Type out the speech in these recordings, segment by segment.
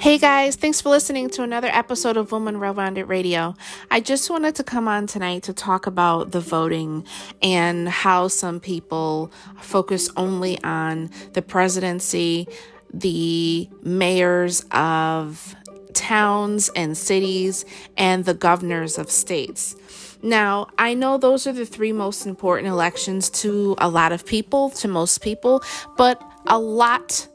Hey guys, thanks for listening to another episode of Woman Rebounded Radio. I just wanted to come on tonight to talk about the voting and how some people focus only on the presidency, the mayors of towns and cities, and the governors of states. Now, I know those are the three most important elections to a lot of people, to most people, but a lot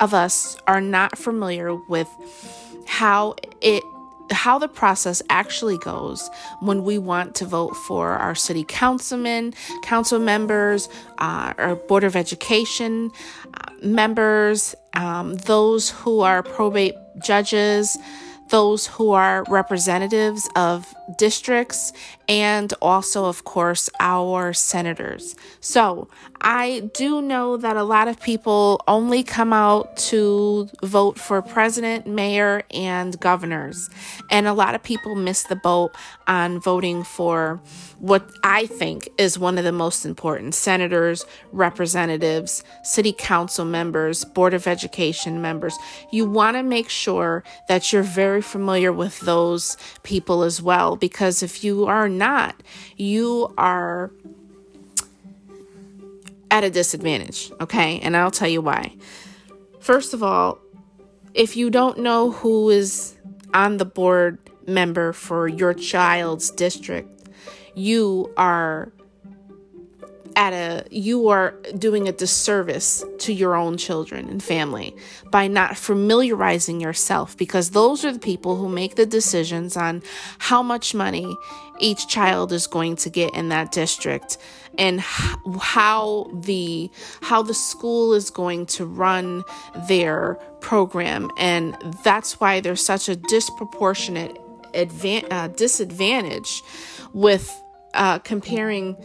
of us are not familiar with how the process actually goes when we want to vote for our city councilmen, council members, our Board of Education members, those who are probate judges, those who are representatives of districts, and also, of course, our senators. So I do know that a lot of people only come out to vote for president, mayor, and governors. And a lot of people miss the boat on voting for what I think is one of the most important: senators, representatives, city council members, Board of Education members. You want to make sure that you're very familiar with those people as well, because if you are not, you are at a disadvantage, okay? And I'll tell you why. First of all, if you don't know who is on the board member for your child's district, you are doing a disservice to your own children and family by not familiarizing yourself, because those are the people who make the decisions on how much money each child is going to get in that district and how the school is going to run their program. And that's why there's such a disproportionate disadvantage with comparing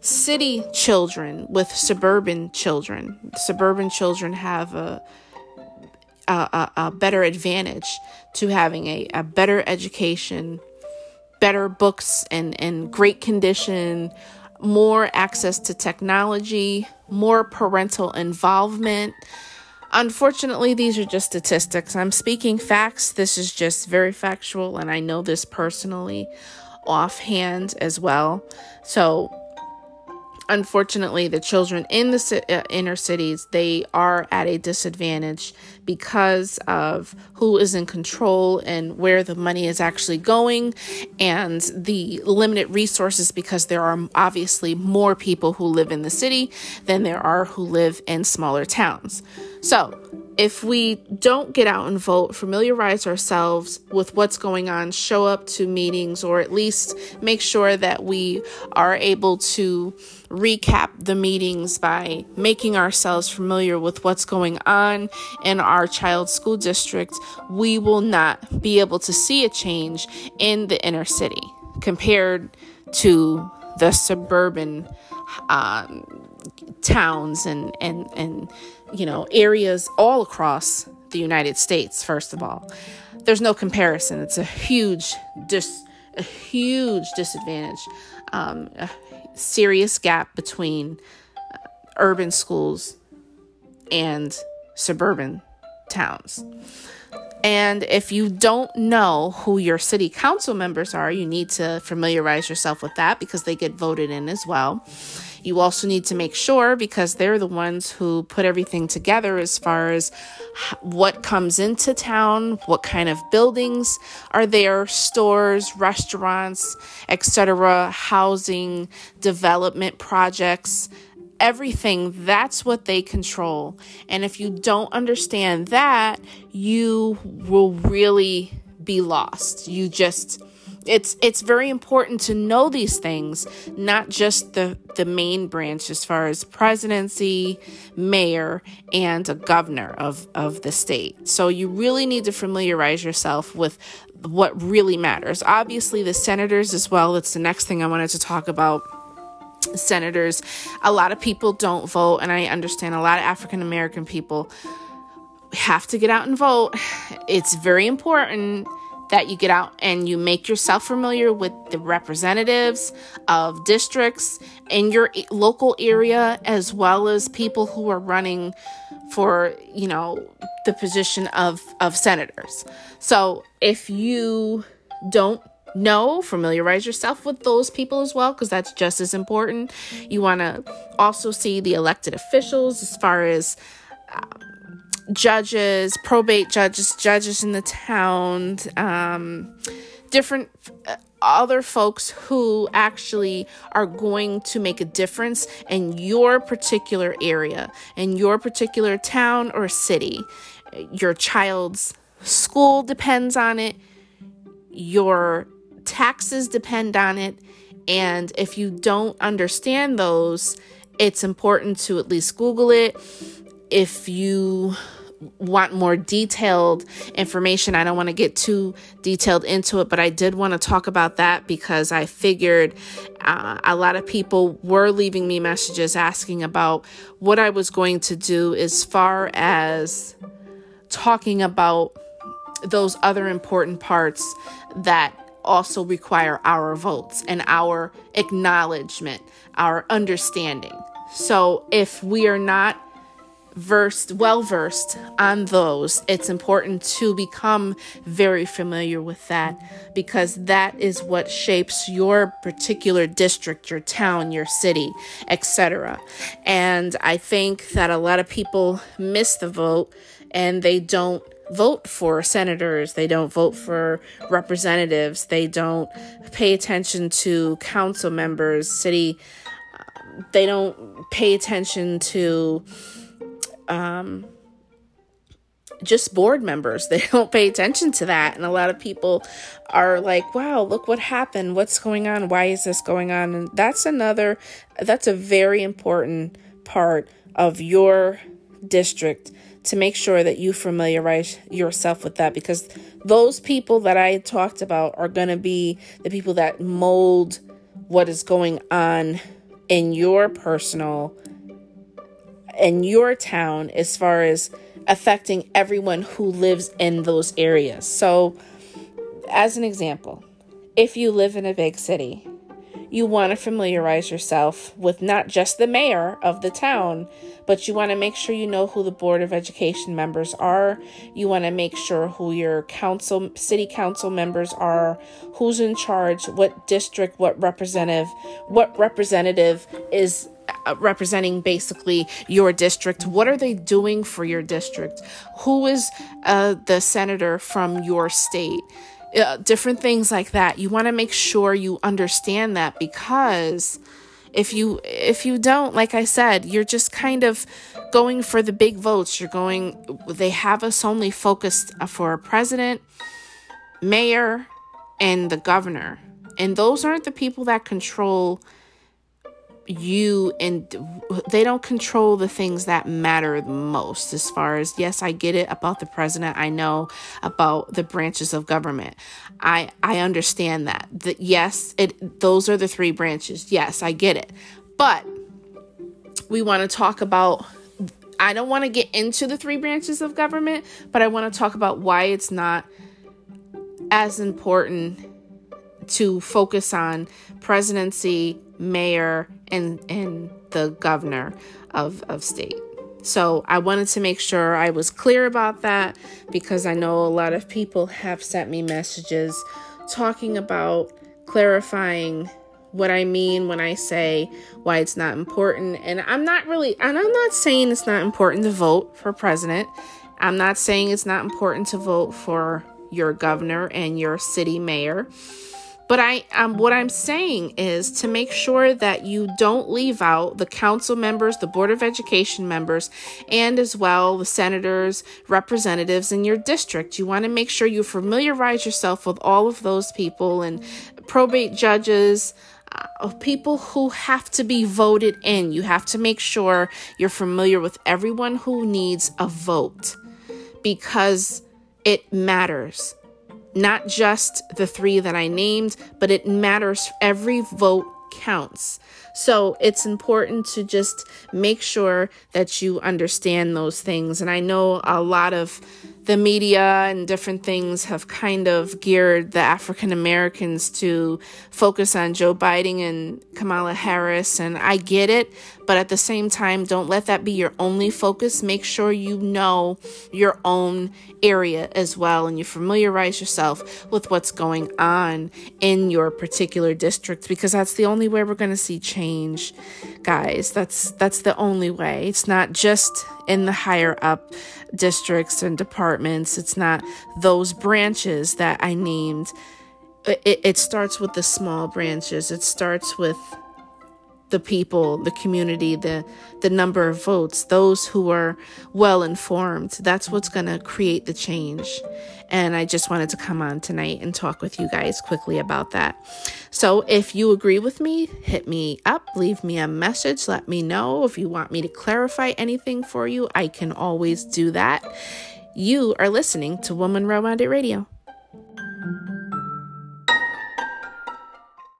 city children with suburban children. Suburban children have a better advantage to having a better education, better books and great condition, more access to technology, more parental involvement. Unfortunately, these are just statistics. I'm speaking facts. This is just very factual, and I know this personally offhand as well. So unfortunately, the children in the inner cities, they are at a disadvantage because of who is in control and where the money is actually going, and the limited resources, because there are obviously more people who live in the city than there are who live in smaller towns. So if we don't get out and vote, familiarize ourselves with what's going on, show up to meetings, or at least make sure that we are able to recap the meetings by making ourselves familiar with what's going on in our child's school district, we will not be able to see a change in the inner city compared to the suburban towns and areas all across the United States. First of all, there's no comparison. It's a huge disadvantage, a serious gap between urban schools and suburban towns. And if you don't know who your city council members are, you need to familiarize yourself with that, because they get voted in as well. You also need to make sure, because they're the ones who put everything together as far as what comes into town, what kind of buildings are there, stores, restaurants, etc., housing, development projects, everything. That's what they control. And if you don't understand that, you will really be lost. It's very important to know these things, not just the main branch as far as presidency, mayor, and a governor of the state. So you really need to familiarize yourself with what really matters. Obviously, the senators as well. That's the next thing I wanted to talk about. Senators. A lot of people don't vote, and I understand a lot of African American people have to get out and vote. It's very important that you get out and you make yourself familiar with the representatives of districts in your local area, as well as people who are running for, you know, the position of senators. So if you don't know, familiarize yourself with those people as well, because that's just as important. You want to also see the elected officials as far as judges, probate judges, judges in the town, different other folks who actually are going to make a difference in your particular area, in your particular town or city. Your child's school depends on it. Your taxes depend on it. And if you don't understand those, it's important to at least Google it. If you want more detailed information, I don't want to get too detailed into it, but I did want to talk about that because I figured a lot of people were leaving me messages asking about what I was going to do as far as talking about those other important parts that also require our votes and our acknowledgement, our understanding. So if we are not well versed on those, it's important to become very familiar with that, because that is what shapes your particular district, your town, your city, etc. And I think that a lot of people miss the vote and they don't vote for senators, they don't vote for representatives, they don't pay attention to council members, city, they don't pay attention to just board members. They don't pay attention to that. And a lot of people are like, wow, look what happened. What's going on? Why is this going on? And that's a very important part of your district to make sure that you familiarize yourself with that, because those people that I talked about are going to be the people that mold what is going on in your personal in your town as far as affecting everyone who lives in those areas. So as an example, if you live in a big city, you want to familiarize yourself with not just the mayor of the town, but you want to make sure you know who the Board of Education members are. You want to make sure who your city council members are, who's in charge, what district, what representative is representing basically your district. What are they doing for your district? Who is the senator from your state? Different things like that. You want to make sure you understand that, because if you don't, like I said, you're just kind of going for the big votes. They have us only focused for president, mayor, and the governor. And those aren't the people that control you, and they don't control the things that matter the most. As far as, yes, I get it about the president, I know about the branches of government, I understand that yes, those are the three branches, yes, I get it. But we want to talk about, I don't want to get into the three branches of government, but I want to talk about why it's not as important to focus on presidency, mayor, and the governor of state. So I wanted to make sure I was clear about that, because I know a lot of people have sent me messages talking about clarifying what I mean when I say why it's not important. And I'm not saying it's not important to vote for president. I'm not saying it's not important to vote for your governor and your city mayor. But what I'm saying is to make sure that you don't leave out the council members, the Board of Education members, and as well the senators, representatives in your district. You want to make sure you familiarize yourself with all of those people, and probate judges, people who have to be voted in. You have to make sure you're familiar with everyone who needs a vote, because it matters. Not just the three that I named, but it matters. Every vote counts. So it's important to just make sure that you understand those things. And I know a lot of the media and different things have kind of geared the African Americans to focus on Joe Biden and Kamala Harris. And I get it, But at the same time, don't let that be your only focus. Make sure you know your own area as well, and you familiarize yourself with what's going on in your particular district, because that's the only way we're going to see change, guys. That's the only way. It's not just in the higher up districts and departments. It's not those branches that I named. It starts with the small branches. It starts with the people, the community, the number of votes, those who are well informed. That's what's going to create the change. And I just wanted to come on tonight and talk with you guys quickly about that. So if you agree with me, hit me up, leave me a message, let me know. If you want me to clarify anything for you, I can always do that. You are listening to Woman Rebounded Radio.